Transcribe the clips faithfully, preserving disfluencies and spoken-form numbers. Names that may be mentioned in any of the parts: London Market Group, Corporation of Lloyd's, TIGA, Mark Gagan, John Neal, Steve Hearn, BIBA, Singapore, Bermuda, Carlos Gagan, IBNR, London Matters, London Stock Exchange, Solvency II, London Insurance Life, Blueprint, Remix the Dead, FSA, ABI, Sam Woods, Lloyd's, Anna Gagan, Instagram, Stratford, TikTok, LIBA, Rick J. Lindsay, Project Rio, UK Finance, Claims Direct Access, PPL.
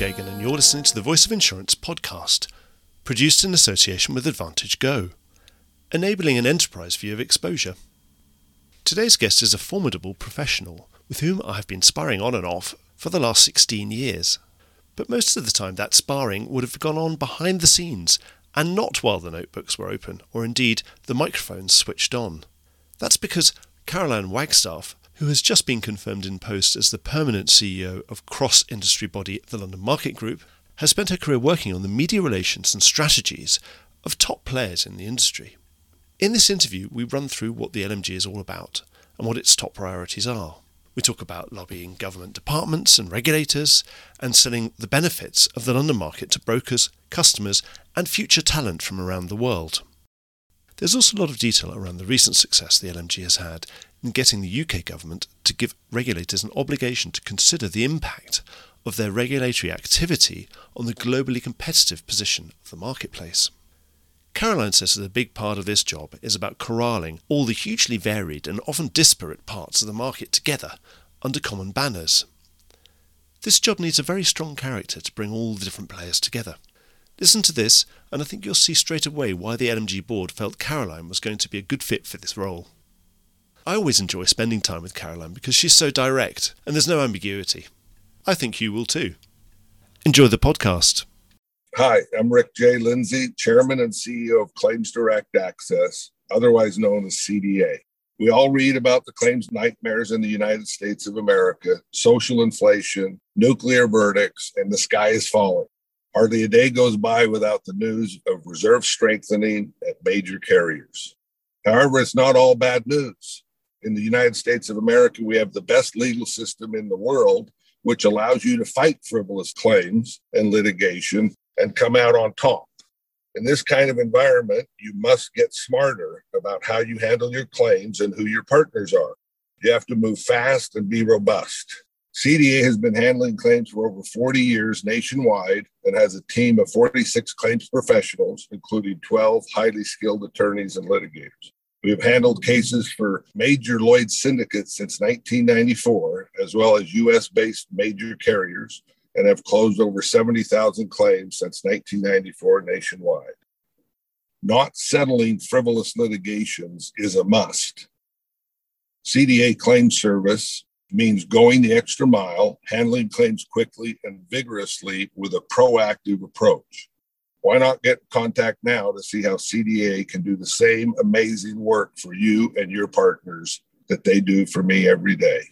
Gagan, and you're listening to the Voice of Insurance podcast, produced in association with Advantage Go, enabling an enterprise view of exposure. Today's guest is a formidable professional with whom I have been sparring on and off for the last sixteen years. But most of the time that sparring would have gone on behind the scenes and not while the notebooks were open or indeed the microphones switched on. That's because Caroline Wagstaff, who has just been confirmed in post as the permanent C E O of cross-industry body the London Market Group, has spent her career working on the media relations and strategies of top players in the industry. In this interview, we run through what the L M G is all about and what its top priorities are. We talk about lobbying government departments and regulators and selling the benefits of the London market to brokers, customers and future talent from around the world. There's also a lot of detail around the recent success the L M G has had in getting the U K government to give regulators an obligation to consider the impact of their regulatory activity on the globally competitive position of the marketplace. Caroline says that a big part of this job is about corralling all the hugely varied and often disparate parts of the market together under common banners. This job needs a very strong character to bring all the different players together. Listen to this, and I think you'll see straight away why the L M G board felt Caroline was going to be a good fit for this role. I always enjoy spending time with Caroline because she's so direct and there's no ambiguity. I think you will too. Enjoy the podcast. Hi, I'm Rick J. Lindsay, Chairman and C E O of Claims Direct Access, otherwise known as C D A. We all read about the claims nightmares in the United States of America, social inflation, nuclear verdicts, and the sky is falling. Hardly a day goes by without the news of reserve strengthening at major carriers. However, it's not all bad news. In the United States of America, we have the best legal system in the world, which allows you to fight frivolous claims and litigation and come out on top. In this kind of environment, you must get smarter about how you handle your claims and who your partners are. You have to move fast and be robust. C D A has been handling claims for over forty years nationwide and has a team of forty-six claims professionals, including twelve highly skilled attorneys and litigators. We have handled cases for major Lloyd's syndicates since nineteen ninety-four, as well as U S-based major carriers, and have closed over seventy thousand claims since nineteen ninety-four nationwide. Not settling frivolous litigations is a must. C D A claim service means going the extra mile, handling claims quickly and vigorously with a proactive approach. Why not get in contact now to see how C D A can do the same amazing work for you and your partners that they do for me every day?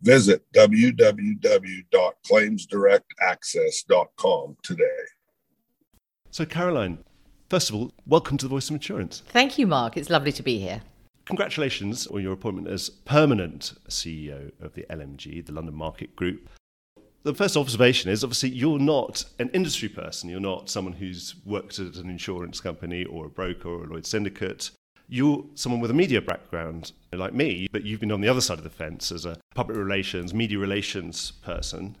Visit w w w dot claims direct access dot com today. So, Caroline, first of all, welcome to the Voice of Insurance. Thank you, Mark. It's lovely to be here. Congratulations on your appointment as permanent C E O of the L M G, the London Market Group. The first observation is, obviously, you're not an industry person. You're not someone who's worked at an insurance company or a broker or a Lloyd's syndicate. You're someone with a media background like me, but you've been on the other side of the fence as a public relations, media relations person.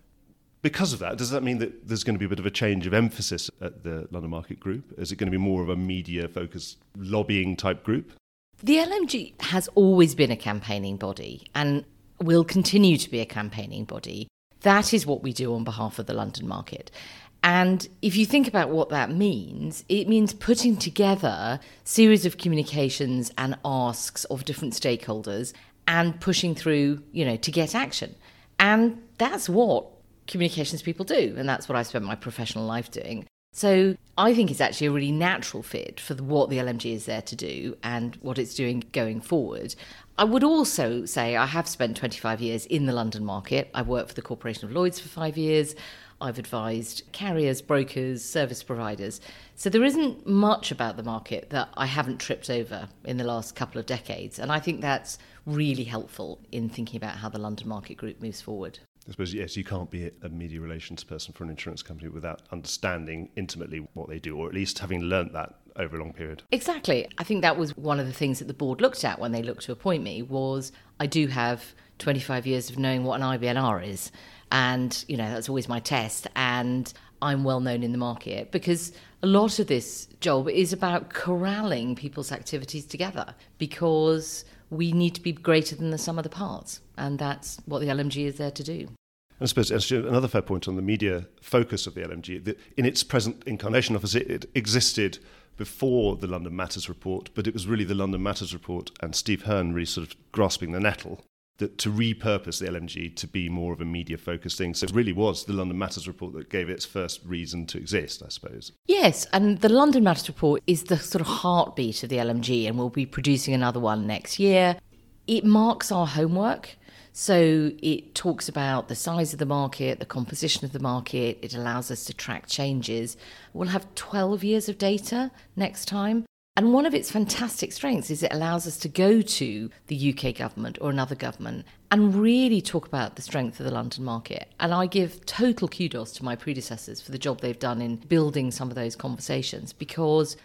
Because of that, does that mean that there's going to be a bit of a change of emphasis at the London Market Group? Is it going to be more of a media-focused lobbying type group? The L M G has always been a campaigning body and will continue to be a campaigning body. That is what we do on behalf of the London market. And if you think about what that means, it means putting together a series of communications and asks of different stakeholders and pushing through, you know, to get action. And that's what communications people do. And that's what I spent my professional life doing. So I think it's actually a really natural fit for what the L M G is there to do and what it's doing going forward. I would also say I have spent twenty-five years in the London market. I worked for the Corporation of Lloyd's for five years. I've advised carriers, brokers, service providers. So there isn't much about the market that I haven't tripped over in the last couple of decades. And I think that's really helpful in thinking about how the London Market Group moves forward. I suppose, yes, you can't be a media relations person for an insurance company without understanding intimately what they do, or at least having learnt that over a long period. Exactly. I think that was one of the things that the board looked at when they looked to appoint me was I do have twenty-five years of knowing what an I B N R is. And, you know, that's always my test. And I'm well known in the market because a lot of this job is about corralling people's activities together because we need to be greater than the sum of the parts. And that's what the L M G is there to do. I suppose another fair point on the media focus of the L M G, that in its present incarnation of it, it existed before the London Matters report, but it was really the London Matters report and Steve Hearn really sort of grasping the nettle that to repurpose the L M G to be more of a media-focused thing. So it really was the London Matters report that gave it its first reason to exist, I suppose. Yes, and the London Matters report is the sort of heartbeat of the L M G, and we'll be producing another one next year. It marks our homework. So it talks about the size of the market, the composition of the market. It allows us to track changes. We'll have twelve years of data next time. And one of its fantastic strengths is it allows us to go to the U K government or another government and really talk about the strength of the London market. And I give total kudos to my predecessors for the job they've done in building some of those conversations, because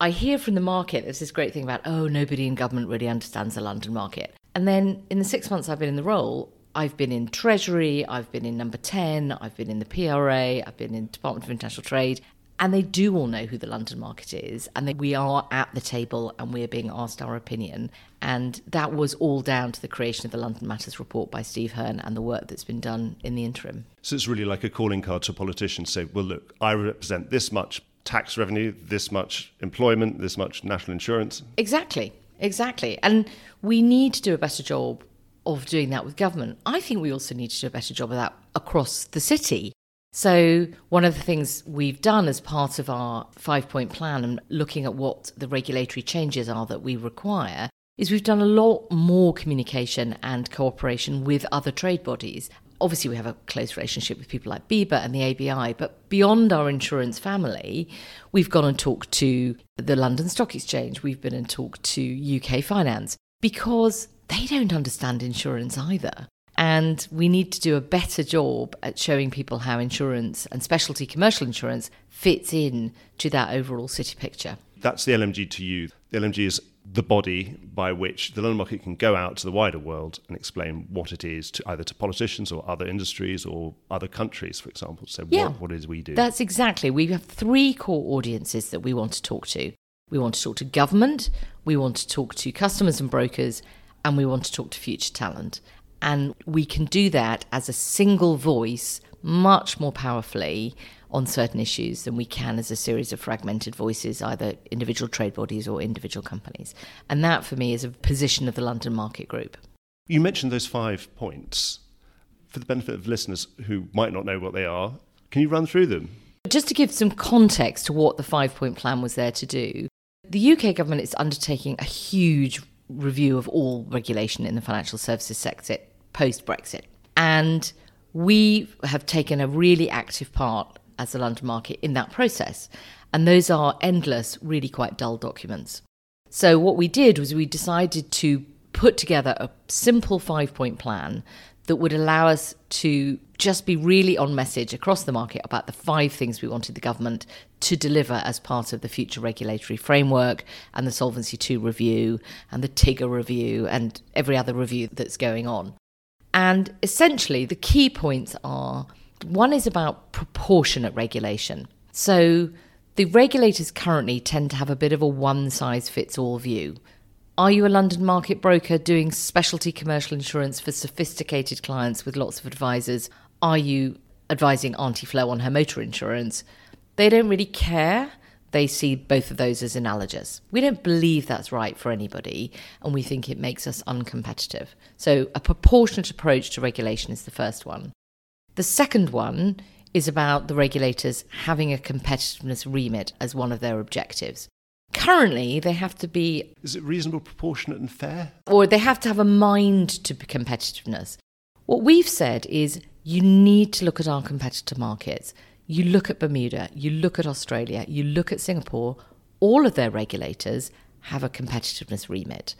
I hear from the market, there's this great thing about, oh, nobody in government really understands the London market. And then in the six months I've been in the role, I've been in Treasury, I've been in Number ten, I've been in the P R A, I've been in Department of International Trade, and they do all know who the London market is, and they, we are at the table and we're being asked our opinion. And that was all down to the creation of the London Matters report by Steve Hearn and the work that's been done in the interim. So it's really like a calling card to politicians, say, well, look, I represent this much tax revenue, this much employment, this much national insurance. Exactly. Exactly. And we need to do a better job of doing that with government. I think we also need to do a better job of that across the city. So one of the things we've done as part of our five-point plan and looking at what the regulatory changes are that we require is we've done a lot more communication and cooperation with other trade bodies. Obviously, we have a close relationship with people like BIBA and the A B I, but beyond our insurance family, we've gone and talked to the London Stock Exchange. We've been and talked to U K Finance, because they don't understand insurance either. And we need to do a better job at showing people how insurance and specialty commercial insurance fits in to that overall city picture. That's the L M G to you. The L M G is the body by which the London market can go out to the wider world and explain what it is to either to politicians or other industries or other countries, for example. So yeah, what, what is we do? That's exactly. We have three core audiences that we want to talk to. We want to talk to government, we want to talk to customers and brokers, and we want to talk to future talent. And we can do that as a single voice much more powerfully on certain issues than we can as a series of fragmented voices, either individual trade bodies or individual companies. And that, for me, is a position of the London Market Group. You mentioned those five points. For the benefit of listeners who might not know what they are, can you run through them? Just to give some context to what the five-point plan was there to do, the U K government is undertaking a huge review of all regulation in the financial services sector post-Brexit. And we have taken a really active part as the London market in that process. And those are endless, really quite dull documents. So what we did was we decided to put together a simple five-point plan that would allow us to just be really on message across the market about the five things we wanted the government to deliver as part of the future regulatory framework and the Solvency two review and the TIGA review and every other review that's going on. And essentially, the key points are, one is about proportionate regulation. So the regulators currently tend to have a bit of a one-size-fits-all view. Are you a London market broker doing specialty commercial insurance for sophisticated clients with lots of advisors? Are you advising Auntie Flo on her motor insurance? They don't really care. They see both of those as analogous. We don't believe that's right for anybody, and we think it makes us uncompetitive. So a proportionate approach to regulation is the first one. The second one is about the regulators having a competitiveness remit as one of their objectives. Currently, they have to be... Is it reasonable, proportionate and fair? Or they have to have a mind to competitiveness. What we've said is you need to look at our competitor markets. You look at Bermuda, you look at Australia, you look at Singapore. All of their regulators have a competitiveness remit.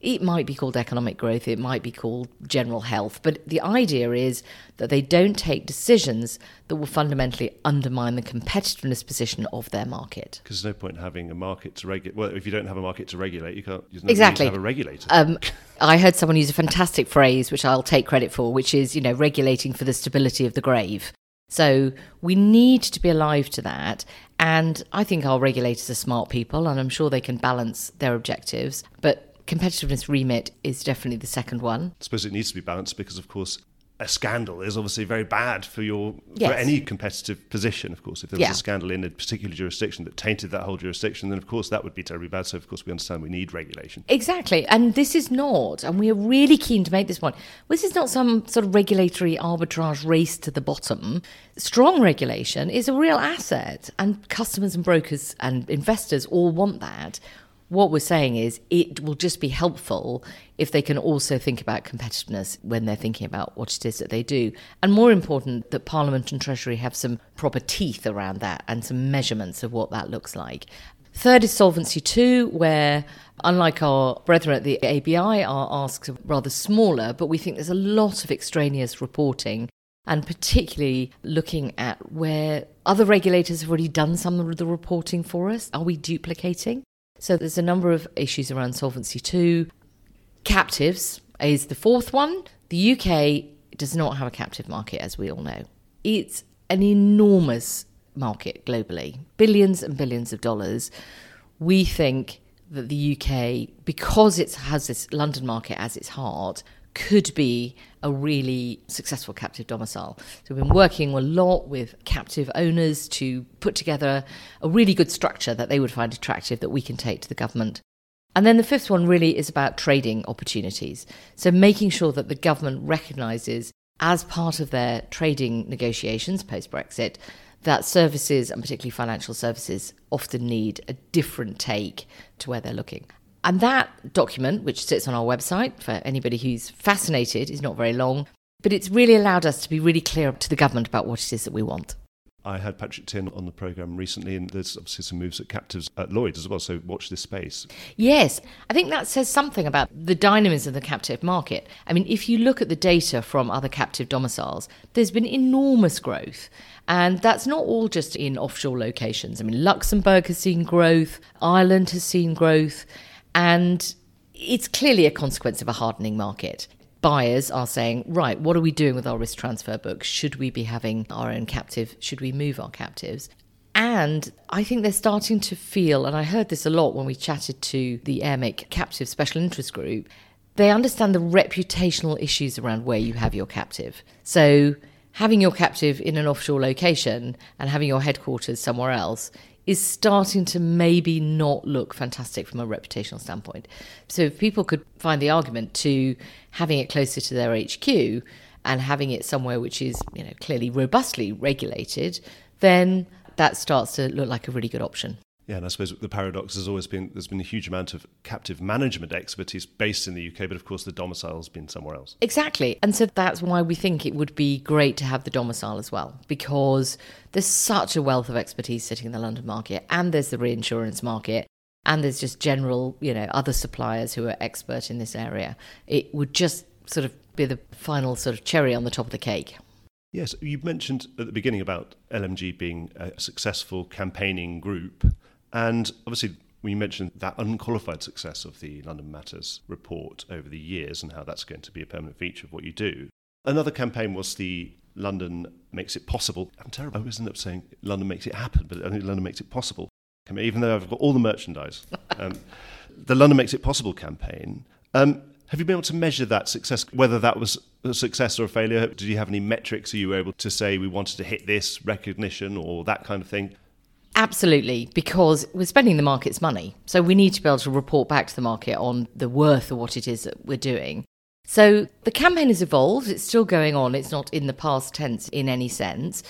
It might be called economic growth, it might be called general health, but the idea is that they don't take decisions that will fundamentally undermine the competitiveness position of their market. Because there's no point in having a market to regulate. Well, if you don't have a market to regulate, you can't there's no exactly. need to have a regulator. Um, I heard someone use a fantastic phrase, which I'll take credit for, which is, you know, regulating for the stability of the grave. So we need to be alive to that. And I think our regulators are smart people, and I'm sure they can balance their objectives. But competitiveness remit is definitely the second one. I suppose it needs to be balanced because, of course, a scandal is obviously very bad for your yes. for any competitive position. Of course, if there was yeah. a scandal in a particular jurisdiction that tainted that whole jurisdiction, then of course that would be terribly bad. So of course we understand we need regulation. Exactly. And this is not, and we are really keen to make this point, this is not some sort of regulatory arbitrage race to the bottom. Strong regulation is a real asset, and customers and brokers and investors all want that. What we're saying is it will just be helpful if they can also think about competitiveness when they're thinking about what it is that they do. And more important, that Parliament and Treasury have some proper teeth around that and some measurements of what that looks like. Third is Solvency Two, where, unlike our brethren at the A B I, our asks are rather smaller, but we think there's a lot of extraneous reporting, and particularly looking at where other regulators have already done some of the reporting for us. Are we duplicating? So there's a number of issues around Solvency Two. Captives is the fourth one. The U K does not have a captive market, as we all know. It's an enormous market globally, billions and billions of dollars. We think that the U K, because it has this London market as its heart, could be a really successful captive domicile. So we've been working a lot with captive owners to put together a really good structure that they would find attractive that we can take to the government. And then the fifth one really is about trading opportunities. So making sure that the government recognises as part of their trading negotiations post-Brexit that services, and particularly financial services, often need a different take to where they're looking. And that document, which sits on our website, for anybody who's fascinated, is not very long, but it's really allowed us to be really clear to the government about what it is that we want. I had Patrick Tinn on the programme recently, and there's obviously some moves at captives at Lloyd's as well, so watch this space. Yes, I think that says something about the dynamism of the captive market. I mean, if you look at the data from other captive domiciles, there's been enormous growth. And that's not all just in offshore locations. I mean, Luxembourg has seen growth, Ireland has seen growth. And it's clearly a consequence of a hardening market. Buyers are saying, right, what are we doing with our risk transfer book? Should we be having our own captive? Should we move our captives? And I think they're starting to feel, and I heard this a lot when we chatted to the Airmic captive special interest group, they understand the reputational issues around where you have your captive. So having your captive in an offshore location and having your headquarters somewhere else is starting to maybe not look fantastic from a reputational standpoint. So if people could find the argument to having it closer to their H Q and having it somewhere which is, you know, clearly robustly regulated, then that starts to look like a really good option. Yeah, and I suppose the paradox has always been there's been a huge amount of captive management expertise based in the U K, but of course the domicile's been somewhere else. Exactly. And so that's why we think it would be great to have the domicile as well, because there's such a wealth of expertise sitting in the London market, and there's the reinsurance market, and there's just general, you know, other suppliers who are expert in this area. It would just sort of be the final sort of cherry on the top of the cake. Yes, you mentioned at the beginning about L M G being a successful campaigning group. And obviously, we mentioned that unqualified success of the London Matters report over the years and how that's going to be a permanent feature of what you do. Another campaign was the London Makes It Possible. I'm terrible. I always end up saying London Makes It Happen, but I think London Makes It Possible. I mean, even though I've got all the merchandise. Um, the London Makes It Possible campaign. Um, have you been able to measure that success, whether that was a success or a failure? Did you have any metrics? Are you able to say we wanted to hit this recognition or that kind of thing? Absolutely, because we're spending the market's money. So we need to be able to report back to the market on the worth of what it is that we're doing. So the campaign has evolved. It's still going on. It's not in the past tense in any sense.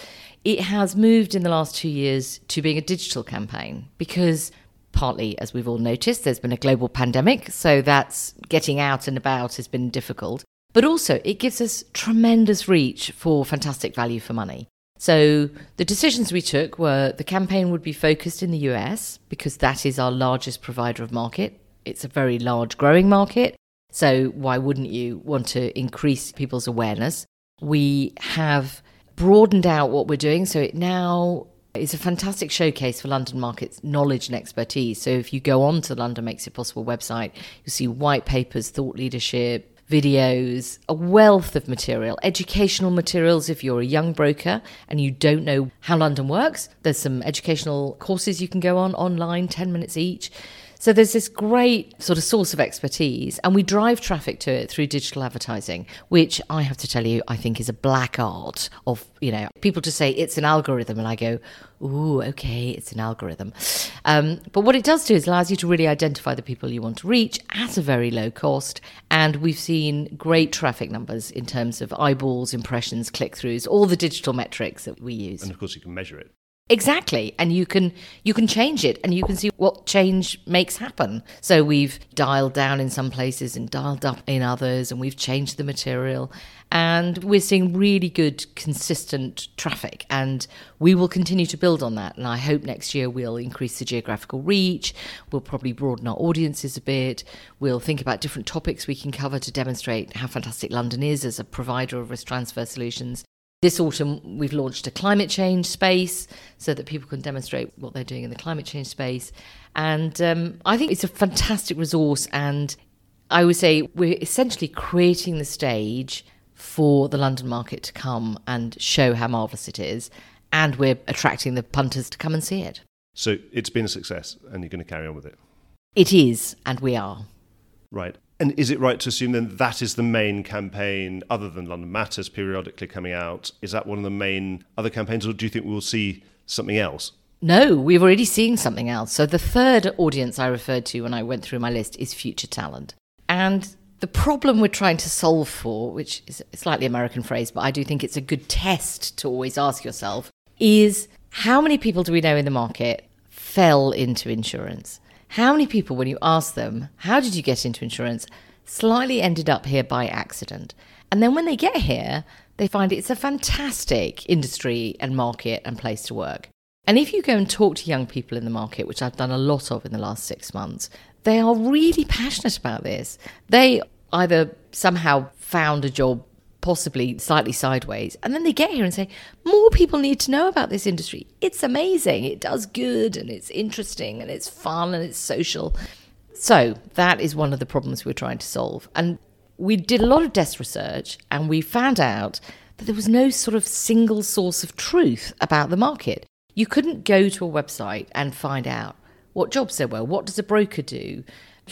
It has moved in the last two years to being a digital campaign because partly, as we've all noticed, there's been a global pandemic. So that's getting out and about has been difficult. But also it gives us tremendous reach for fantastic value for money. So the decisions we took were the campaign would be focused in the U S because that is our largest provider of market. It's a very large growing market. So why wouldn't you want to increase people's awareness? We have broadened out what we're doing. So it now is a fantastic showcase for London markets' knowledge and expertise. So if you go on to the London Makes It Possible website, you'll see white papers, thought leadership, videos, a wealth of material, educational materials. If you're a young broker and you don't know how London works, there's some educational courses you can go on online, ten minutes each. So there's this great sort of source of expertise, and we drive traffic to it through digital advertising, which I have to tell you, I think is a black art of, you know, people just say it's an algorithm, and I go, ooh, okay, it's an algorithm. Um, but what it does do is allows you to really identify the people you want to reach at a very low cost. And we've seen great traffic numbers in terms of eyeballs, impressions, click-throughs, all the digital metrics that we use. And of course you can measure it. Exactly. And you can you can change it, and you can see what change makes happen. So we've dialed down in some places and dialed up in others, and we've changed the material. And we're seeing really good, consistent traffic, and we will continue to build on that. And I hope next year we'll increase the geographical reach. We'll probably broaden our audiences a bit. We'll think about different topics we can cover to demonstrate how fantastic London is as a provider of risk transfer solutions. This autumn, we've launched a climate change space so that people can demonstrate what they're doing in the climate change space. And um, I think it's a fantastic resource. And I would say we're essentially creating the stage for the London market to come and show how marvellous it is. And we're attracting the punters to come and see it. So it's been a success, and you're going to carry on with it? It is, and we are. Right. And is it right to assume then that is the main campaign, other than London Matters periodically coming out? Is that one of the main other campaigns, or do you think we'll see something else? No, we've already seen something else. So the third audience I referred to when I went through my list is future talent. And the problem we're trying to solve for, which is a slightly American phrase, but I do think it's a good test to always ask yourself, is how many people do we know in the market fell into insurance? How many people, when you ask them, how did you get into insurance, slightly ended up here by accident? And then when they get here, they find it's a fantastic industry and market and place to work. And if you go and talk to young people in the market, which I've done a lot of in the last six months, they are really passionate about this. They either somehow found a job, possibly slightly sideways, and then they get here and say, more people need to know about this industry. It's amazing, it does good, and it's interesting, and it's fun, and it's social. So that is one of the problems we're trying to solve. And we did a lot of desk research, and we found out that there was no sort of single source of truth about the market. You couldn't go to a website and find out what jobs there were, what does a broker do,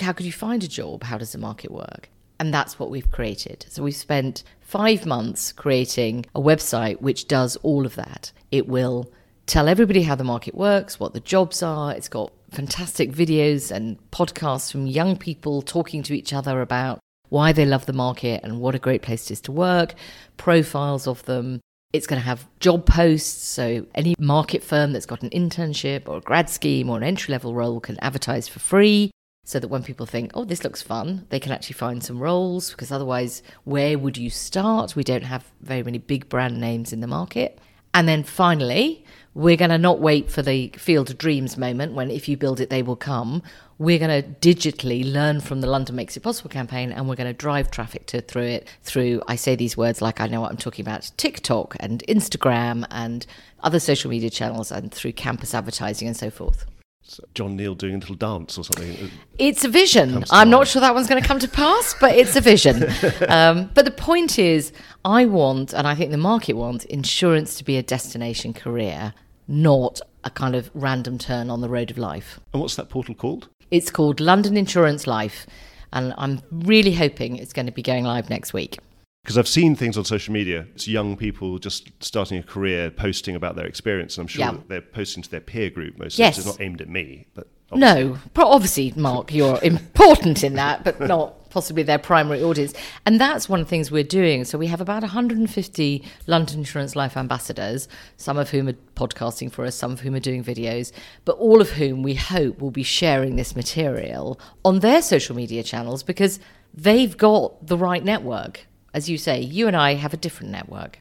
how could you find a job, how does the market work? And that's what we've created. So we've spent five months creating a website which does all of that. It will tell everybody how the market works, what the jobs are. It's got fantastic videos and podcasts from young people talking to each other about why they love the market and what a great place it is to work, profiles of them. It's going to have job posts, so any market firm that's got an internship or a grad scheme or an entry-level role can advertise for free. So that when people think, oh, this looks fun, they can actually find some roles, because otherwise, where would you start? We don't have very many big brand names in the market. And then finally, we're going to not wait for the Field of Dreams moment when if you build it, they will come. We're going to digitally learn from the London Makes It Possible campaign, and we're going to drive traffic to through it through, I say these words like I know what I'm talking about, TikTok and Instagram and other social media channels, and through campus advertising and so forth. John Neal doing a little dance or something. It's a vision. I'm not sure that one's going to come to pass, but it's a vision. Um, but the point is, I want, and I think the market wants, insurance to be a destination career, not a kind of random turn on the road of life. And what's that portal called? It's called London Insurance Life. And I'm really hoping it's going to be going live next week. Because I've seen things on social media, it's young people just starting a career posting about their experience, and I'm sure yeah. that they're posting to their peer group mostly. Yes. It's not aimed at me. But obviously. No, obviously, Mark, you're important in that, but not possibly their primary audience. And that's one of the things we're doing. So we have about one hundred fifty London Insurance Life ambassadors, some of whom are podcasting for us, some of whom are doing videos, but all of whom we hope will be sharing this material on their social media channels, because they've got the right network. As you say, you and I have a different network. I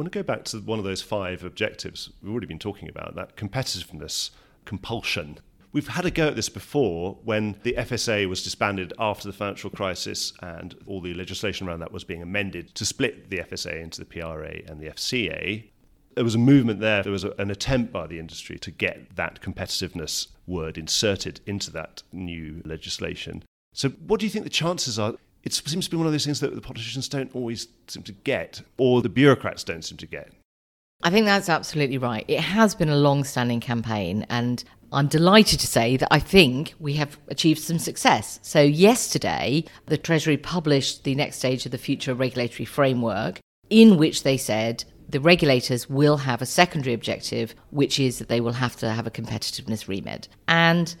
want to go back to one of those five objectives we've already been talking about, that competitiveness, compulsion. We've had a go at this before when the F S A was disbanded after the financial crisis, and all the legislation around that was being amended to split the F S A into the P R A and the F C A. There was a movement there. There was a, an attempt by the industry to get that competitiveness word inserted into that new legislation. So what do you think the chances are? It seems to be one of those things that the politicians don't always seem to get, or the bureaucrats don't seem to get. I think that's absolutely right. It has been a long-standing campaign, and I'm delighted to say that I think we have achieved some success. So yesterday, the Treasury published the next stage of the future regulatory framework, in which they said the regulators will have a secondary objective, which is that they will have to have a competitiveness remit. And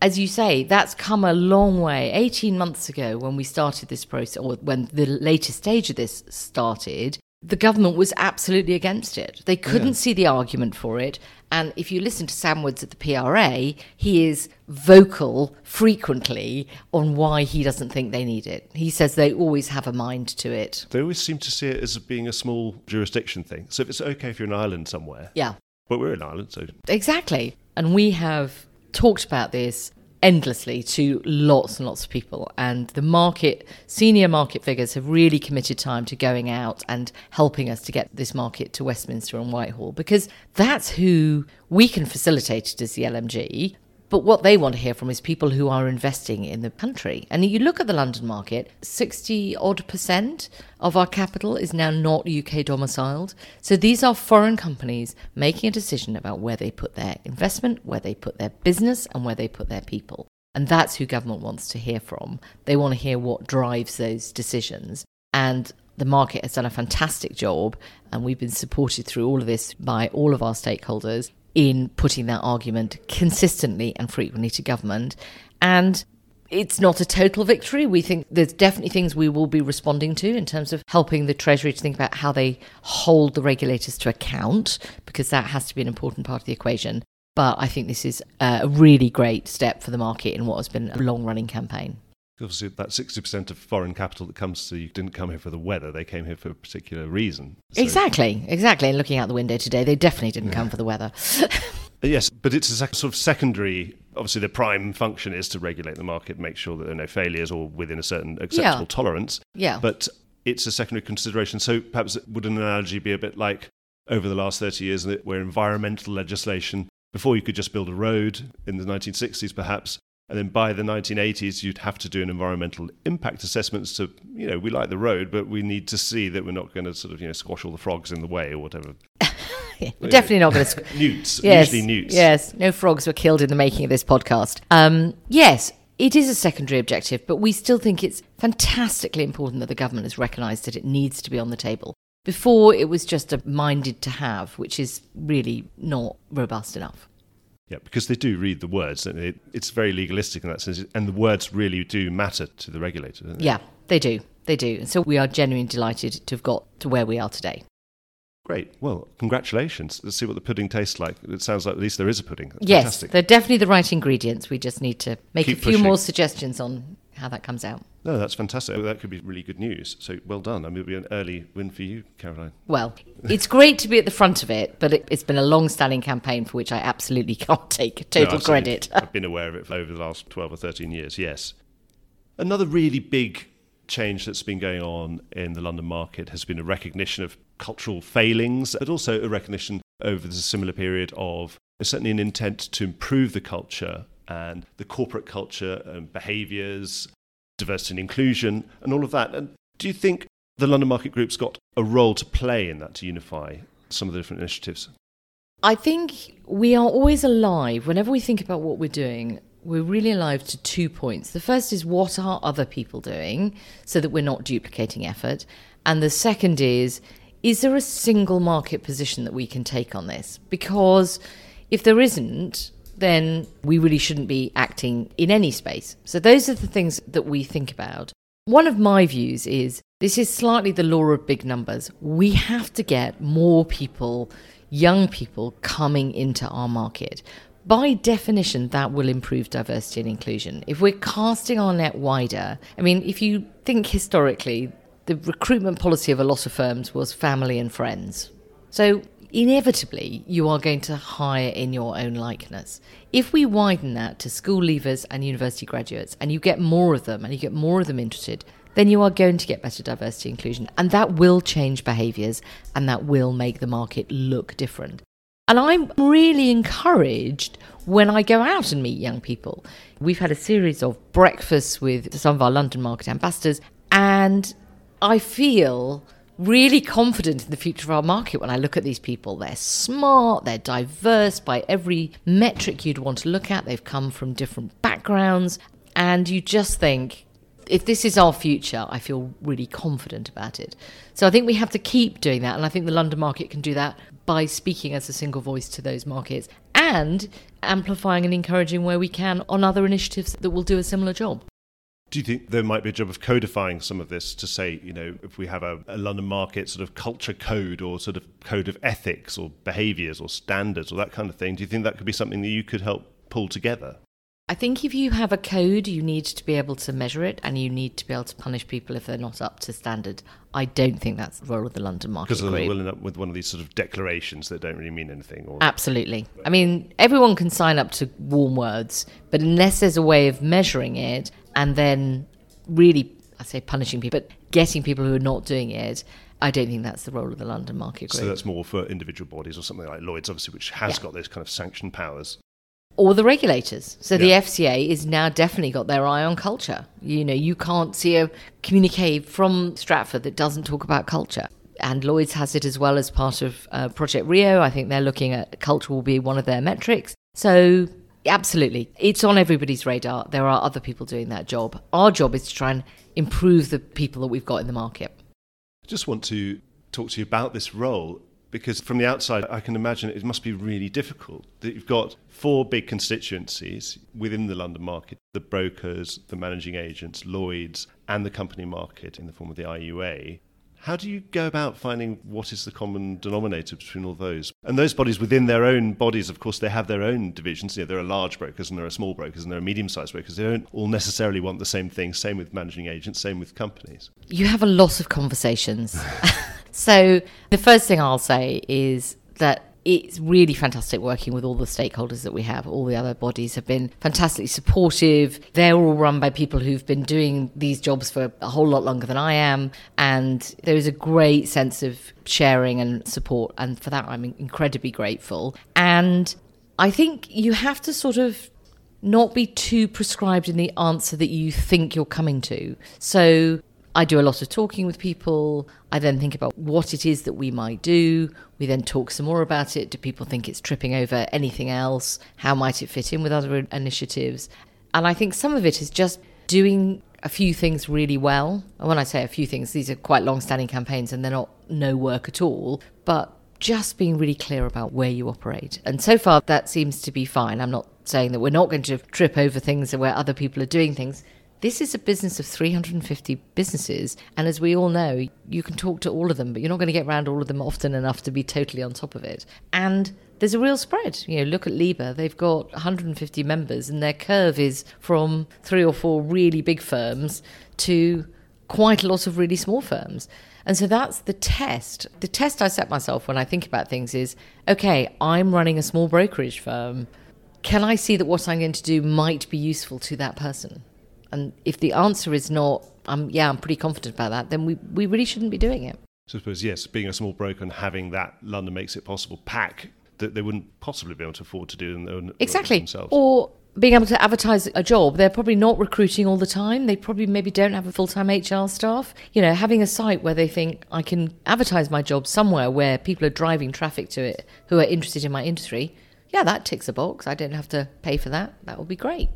as you say, that's come a long way. eighteen months ago, when we started this process, or when the latest stage of this started, the government was absolutely against it. They couldn't yeah. see the argument for it. And if you listen to Sam Woods at the P R A, he is vocal frequently on why he doesn't think they need it. He says they always have a mind to it. They always seem to see it as being a small jurisdiction thing. So if it's okay if you're in Ireland somewhere. Yeah. But we're in Ireland, so... Exactly. And we have talked about this endlessly to lots and lots of people. And the market, senior market figures have really committed time to going out and helping us to get this market to Westminster and Whitehall, because that's who we can facilitate it as the L M G. But what they want to hear from is people who are investing in the country. And you look at the London market, sixty odd percent of our capital is now not U K domiciled. So these are foreign companies making a decision about where they put their investment, where they put their business, and where they put their people. And that's who government wants to hear from. They want to hear what drives those decisions. And the market has done a fantastic job, and we've been supported through all of this by all of our stakeholders in putting that argument consistently and frequently to government. And it's not a total victory. We think there's definitely things we will be responding to in terms of helping the Treasury to think about how they hold the regulators to account, because that has to be an important part of the equation. But I think this is a really great step for the market in what has been a long-running campaign. Obviously, that sixty percent of foreign capital that comes to you didn't come here for the weather. They came here for a particular reason. So. Exactly, exactly. And looking out the window today, they definitely didn't yeah. come for the weather. Yes, but it's a sort of secondary... Obviously, the prime function is to regulate the market, make sure that there are no failures or within a certain acceptable yeah. tolerance. Yeah. But it's a secondary consideration. So perhaps would an analogy be a bit like over the last thirty years where environmental legislation, before you could just build a road in the nineteen sixties perhaps, and then by the nineteen eighties, you'd have to do an environmental impact assessment to, you know, we like the road, but we need to see that we're not going to sort of, you know, squash all the frogs in the way or whatever. yeah, we're definitely not going to... Squ- newts, yes, usually newts. Yes, no frogs were killed in the making of this podcast. Um, yes, it is a secondary objective, but we still think it's fantastically important that the government has recognised that it needs to be on the table. Before, it was just a minded to have, which is really not robust enough. Yeah, because they do read the words, and it, it's very legalistic in that sense, and the words really do matter to the regulator, don't they? Yeah, they do, they do. And so we are genuinely delighted to have got to where we are today. Great. Well, congratulations. Let's see what the pudding tastes like. It sounds like at least there is a pudding. That's yes, fantastic. They're definitely the right ingredients. We just need to make Keep a few pushing. more suggestions on how that comes out. No, that's fantastic. That could be really good news. So well done. I mean, it'll be an early win for you, Caroline. Well, it's great to be at the front of it, but it, it's been a long-standing campaign for which I absolutely can't take total no, credit. I've been aware of it for over the last twelve or thirteen years, yes. Another really big change that's been going on in the London market has been a recognition of cultural failings, but also a recognition over the similar period of certainly an intent to improve the culture and the corporate culture and behaviours, diversity and inclusion, and all of that. And do you think the London Market Group's got a role to play in that, to unify some of the different initiatives? I think we are always alive. Whenever we think about what we're doing, we're really alive to two points. The first is, what are other people doing so that we're not duplicating effort? And the second is, is there a single market position that we can take on this? Because if there isn't, then we really shouldn't be acting in any space. So those are the things that we think about. One of my views is, this is slightly the law of big numbers. We have to get more people, young people, coming into our market. By definition, that will improve diversity and inclusion. If we're casting our net wider, I mean, if you think historically, the recruitment policy of a lot of firms was family and friends. So inevitably, you are going to hire in your own likeness. If we widen that to school leavers and university graduates, and you get more of them, and you get more of them interested, then you are going to get better diversity and inclusion. And that will change behaviours, and that will make the market look different. And I'm really encouraged when I go out and meet young people. We've had a series of breakfasts with some of our London market ambassadors, and I feel really confident in the future of our market when I look at these people. They're smart, they're diverse by every metric you'd want to look at. They've come from different backgrounds. And you just think, if this is our future, I feel really confident about it. So I think we have to keep doing that. And I think the London market can do that by speaking as a single voice to those markets and amplifying and encouraging where we can on other initiatives that will do a similar job. Do you think there might be a job of codifying some of this to say, you know, if we have a, a London market sort of culture code or sort of code of ethics or behaviours or standards or that kind of thing, do you think that could be something that you could help pull together? I think if you have a code, you need to be able to measure it and you need to be able to punish people if they're not up to standard. I don't think that's the role of the London Market Group. Because they'll end up with one of these sort of declarations that don't really mean anything. Or... Absolutely. I mean, everyone can sign up to warm words, but unless there's a way of measuring it and then really, I say punishing people, but getting people who are not doing it, I don't think that's the role of the London Market Group. So that's more for individual bodies or something like Lloyd's, obviously, which has yeah. got those kind of sanction powers. Or the regulators. So yeah. the F C A is now definitely got their eye on culture. You know, you can't see a communique from Stratford that doesn't talk about culture. And Lloyd's has it as well as part of uh, Project Rio. I think they're looking at culture will be one of their metrics. So... Absolutely. It's on everybody's radar. There are other people doing that job. Our job is to try and improve the people that we've got in the market. I just want to talk to you about this role because from the outside, I can imagine it must be really difficult that you've got four big constituencies within the London market, the brokers, the managing agents, Lloyd's, and the company market in the form of the I U A. How do you go about finding what is the common denominator between all those? And those bodies within their own bodies, of course, they have their own divisions. You know, there are large brokers and there are small brokers and there are medium-sized brokers. They don't all necessarily want the same thing. Same with managing agents, same with companies. You have a lot of conversations. So the first thing I'll say is that it's really fantastic working with all the stakeholders that we have. All the other bodies have been fantastically supportive. They're all run by people who've been doing these jobs for a whole lot longer than I am. And there is a great sense of sharing and support. And for that, I'm incredibly grateful. And I think you have to sort of not be too prescribed in the answer that you think you're coming to. So I do a lot of talking with people. I then think about what it is that we might do. We then talk some more about it. Do people think it's tripping over anything else? How might it fit in with other initiatives? And I think some of it is just doing a few things really well. And when I say a few things, these are quite long-standing campaigns and they're not no work at all. But just being really clear about where you operate. And so far, that seems to be fine. I'm not saying that we're not going to trip over things where other people are doing things. This is a business of three hundred fifty businesses, and as we all know, you can talk to all of them, but you're not going to get around all of them often enough to be totally on top of it. And there's a real spread. You know, look at LIBA. They've got one hundred fifty members, and their curve is from three or four really big firms to quite a lot of really small firms. And so that's the test. The test I set myself when I think about things is, okay, I'm running a small brokerage firm. Can I see that what I'm going to do might be useful to that person? And if the answer is not, um, yeah, I'm pretty confident about that, then we, we really shouldn't be doing it. So I suppose, yes, being a small broker and having that London Makes It Possible pack that they wouldn't possibly be able to afford to do in their own exactly. themselves. Or being able to advertise a job. They're probably not recruiting all the time. They probably maybe don't have a full-time H R staff. You know, having a site where they think, I can advertise my job somewhere where people are driving traffic to it who are interested in my industry. Yeah, that ticks a box. I don't have to pay for that. That would be great.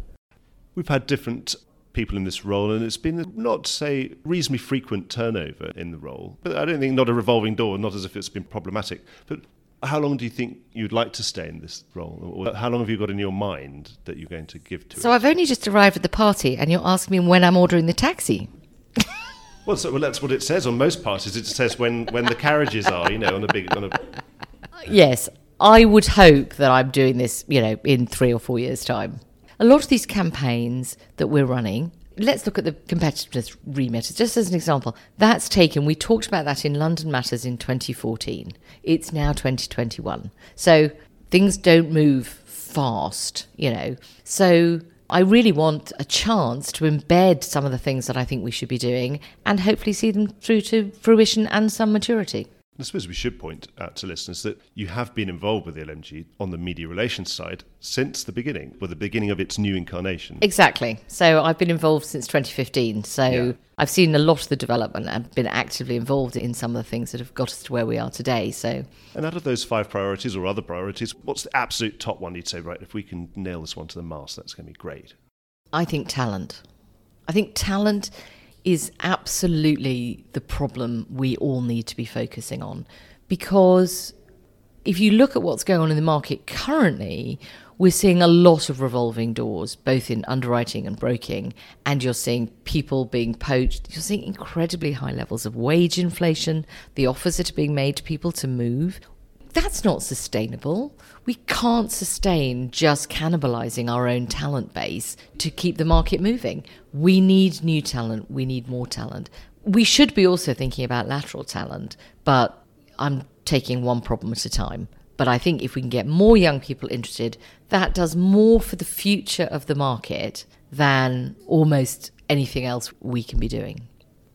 We've had different people in this role, and it's been not to say reasonably frequent turnover in the role, but I don't think not a revolving door, not as if it's been problematic. But how long do you think you'd like to stay in this role, or how long have you got in your mind that you're going to give to so it? So I've only just arrived at the party and you're asking me when I'm ordering the taxi. Well, so, well that's what it says on most parties. It says when when the carriages are, you know, on a big on a... Yes, I would hope that I'm doing this, you know, in three or four years time. A lot of these campaigns that we're running, let's look at the competitiveness remit, just as an example. That's taken, we talked about that in London Matters in twenty fourteen. It's now twenty twenty-one. So things don't move fast, you know. So I really want a chance to embed some of the things that I think we should be doing and hopefully see them through to fruition and some maturity. I suppose we should point out to listeners that you have been involved with the L M G on the media relations side since the beginning, or the beginning of its new incarnation. Exactly. So I've been involved since twenty fifteen. So yeah. I've seen a lot of the development and been actively involved in some of the things that have got us to where we are today. So, and out of those five priorities or other priorities, what's the absolute top one you'd say, right, if we can nail this one to the mast, that's going to be great? I think talent. I think talent is absolutely the problem we all need to be focusing on. Because if you look at what's going on in the market currently, we're seeing a lot of revolving doors, both in underwriting and broking, and you're seeing people being poached. You're seeing incredibly high levels of wage inflation, the offers that are being made to people to move. That's not sustainable. We can't sustain just cannibalizing our own talent base to keep the market moving. We need new talent. We need more talent. We should be also thinking about lateral talent, but I'm taking one problem at a time. But I think if we can get more young people interested, that does more for the future of the market than almost anything else we can be doing.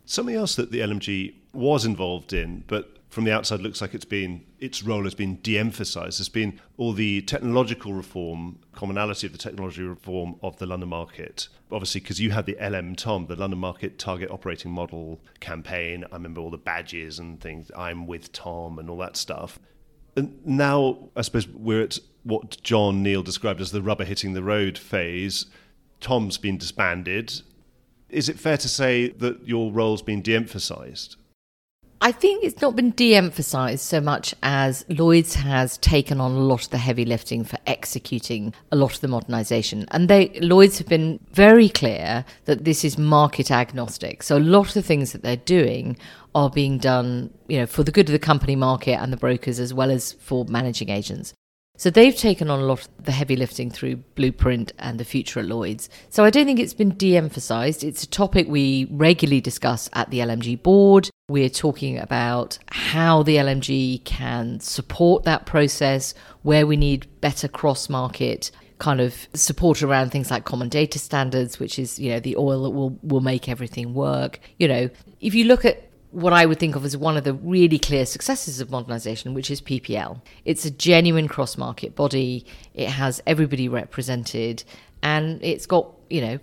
Something else that the L M G was involved in, but from the outside looks like it's been, its role has been de-emphasised. There's been all the technological reform, commonality of the technology reform of the London market. Obviously, because you had the L M T O M, the London Market Target Operating Model campaign. I remember all the badges and things, I'm with Tom and all that stuff. And now, I suppose, we're at what John Neal described as the rubber hitting the road phase. Tom's been disbanded. Is it fair to say that your role's been de-emphasised? I think it's not been de-emphasised so much as Lloyd's has taken on a lot of the heavy lifting for executing a lot of the modernisation. And they, Lloyd's have been very clear that this is market agnostic. So a lot of the things that they're doing are being done, you know, for the good of the company market and the brokers, as well as for managing agents. So they've taken on a lot of the heavy lifting through Blueprint and the future at Lloyd's. So I don't think it's been de-emphasised. It's a topic we regularly discuss at the L M G board. We're talking about how the L M G can support that process, where we need better cross-market kind of support around things like common data standards, which is, you know, the oil that will, will make everything work. You know, if you look at what I would think of as one of the really clear successes of modernisation, which is P P L. It's a genuine cross-market body. It has everybody represented, and it's got, you know,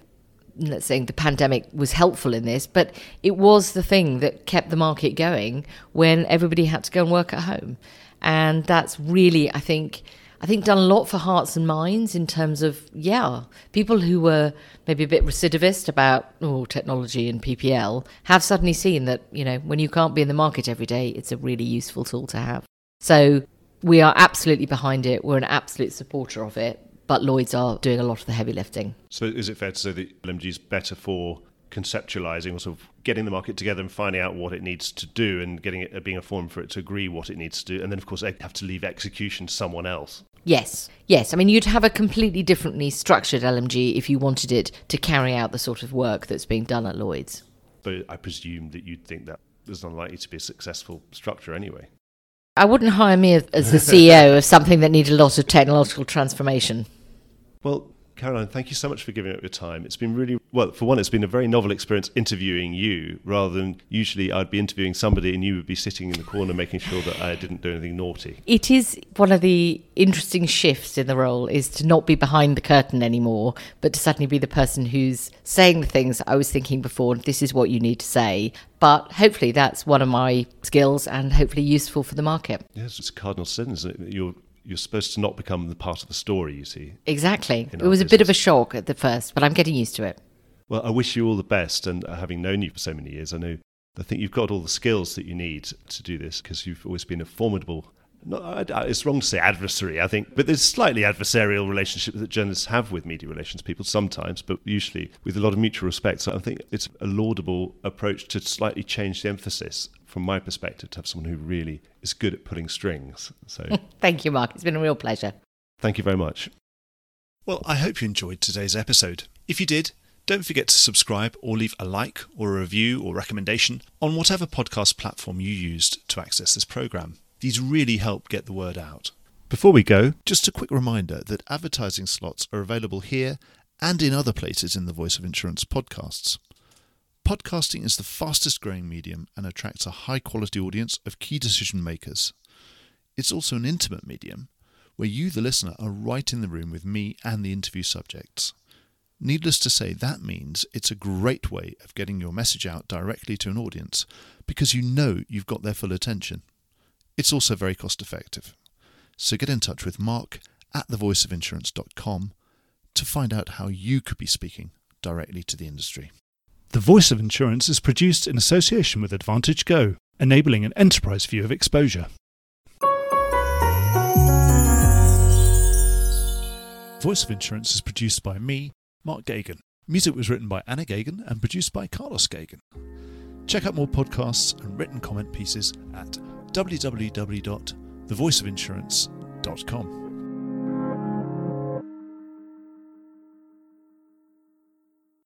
I'm not saying the pandemic was helpful in this, but it was the thing that kept the market going when everybody had to go and work at home. And that's really, I think, I think done a lot for hearts and minds in terms of, yeah, people who were maybe a bit recidivist about oh, technology and P P L have suddenly seen that, you know, when you can't be in the market every day, it's a really useful tool to have. So we are absolutely behind it. We're an absolute supporter of it, but Lloyd's are doing a lot of the heavy lifting. So is it fair to say that L M G is better for conceptualising or sort of getting the market together and finding out what it needs to do and getting it, being a forum for it to agree what it needs to do? And then, of course, they have to leave execution to someone else. Yes, yes. I mean, you'd have a completely differently structured L M G if you wanted it to carry out the sort of work that's being done at Lloyd's. But I presume that you'd think that there's unlikely to be a successful structure anyway. I wouldn't hire me as the C E O of something that needed a lot of technological transformation. Well, Caroline, thank you so much for giving up your time. It's been really, well, for one, it's been a very novel experience interviewing you, rather than usually I'd be interviewing somebody and you would be sitting in the corner making sure that I didn't do anything naughty. It is one of the interesting shifts in the role is to not be behind the curtain anymore, but to suddenly be the person who's saying the things I was thinking before, this is what you need to say. But hopefully that's one of my skills and hopefully useful for the market. Yes, it's a cardinal sin, isn't it? You're You're supposed to not become the part of the story, you see. Exactly. It was a bit of a shock at the first, but I'm getting used to it. Well, I wish you all the best. And having known you for so many years, I know, I think you've got all the skills that you need to do this because you've always been a formidable, not, it's wrong to say adversary, I think, but there's a slightly adversarial relationship that journalists have with media relations people sometimes, but usually with a lot of mutual respect. So I think it's a laudable approach to slightly change the emphasis from my perspective, to have someone who really is good at pulling strings. So, thank you, Mark. It's been a real pleasure. Thank you very much. Well, I hope you enjoyed today's episode. If you did, don't forget to subscribe or leave a like or a review or recommendation on whatever podcast platform you used to access this programme. These really help get the word out. Before we go, just a quick reminder that advertising slots are available here and in other places in the Voice of Insurance podcasts. Podcasting is the fastest growing medium and attracts a high quality audience of key decision makers. It's also an intimate medium where you, the listener, are right in the room with me and the interview subjects. Needless to say, that means it's a great way of getting your message out directly to an audience because you know you've got their full attention. It's also very cost effective. So get in touch with Mark at the voice of insurance dot com to find out how you could be speaking directly to the industry. The Voice of Insurance is produced in association with Advantage Go, enabling an enterprise view of exposure. Voice of Insurance is produced by me, Mark Gagan. Music was written by Anna Gagan and produced by Carlos Gagan. Check out more podcasts and written comment pieces at w w w dot the voice of insurance dot com.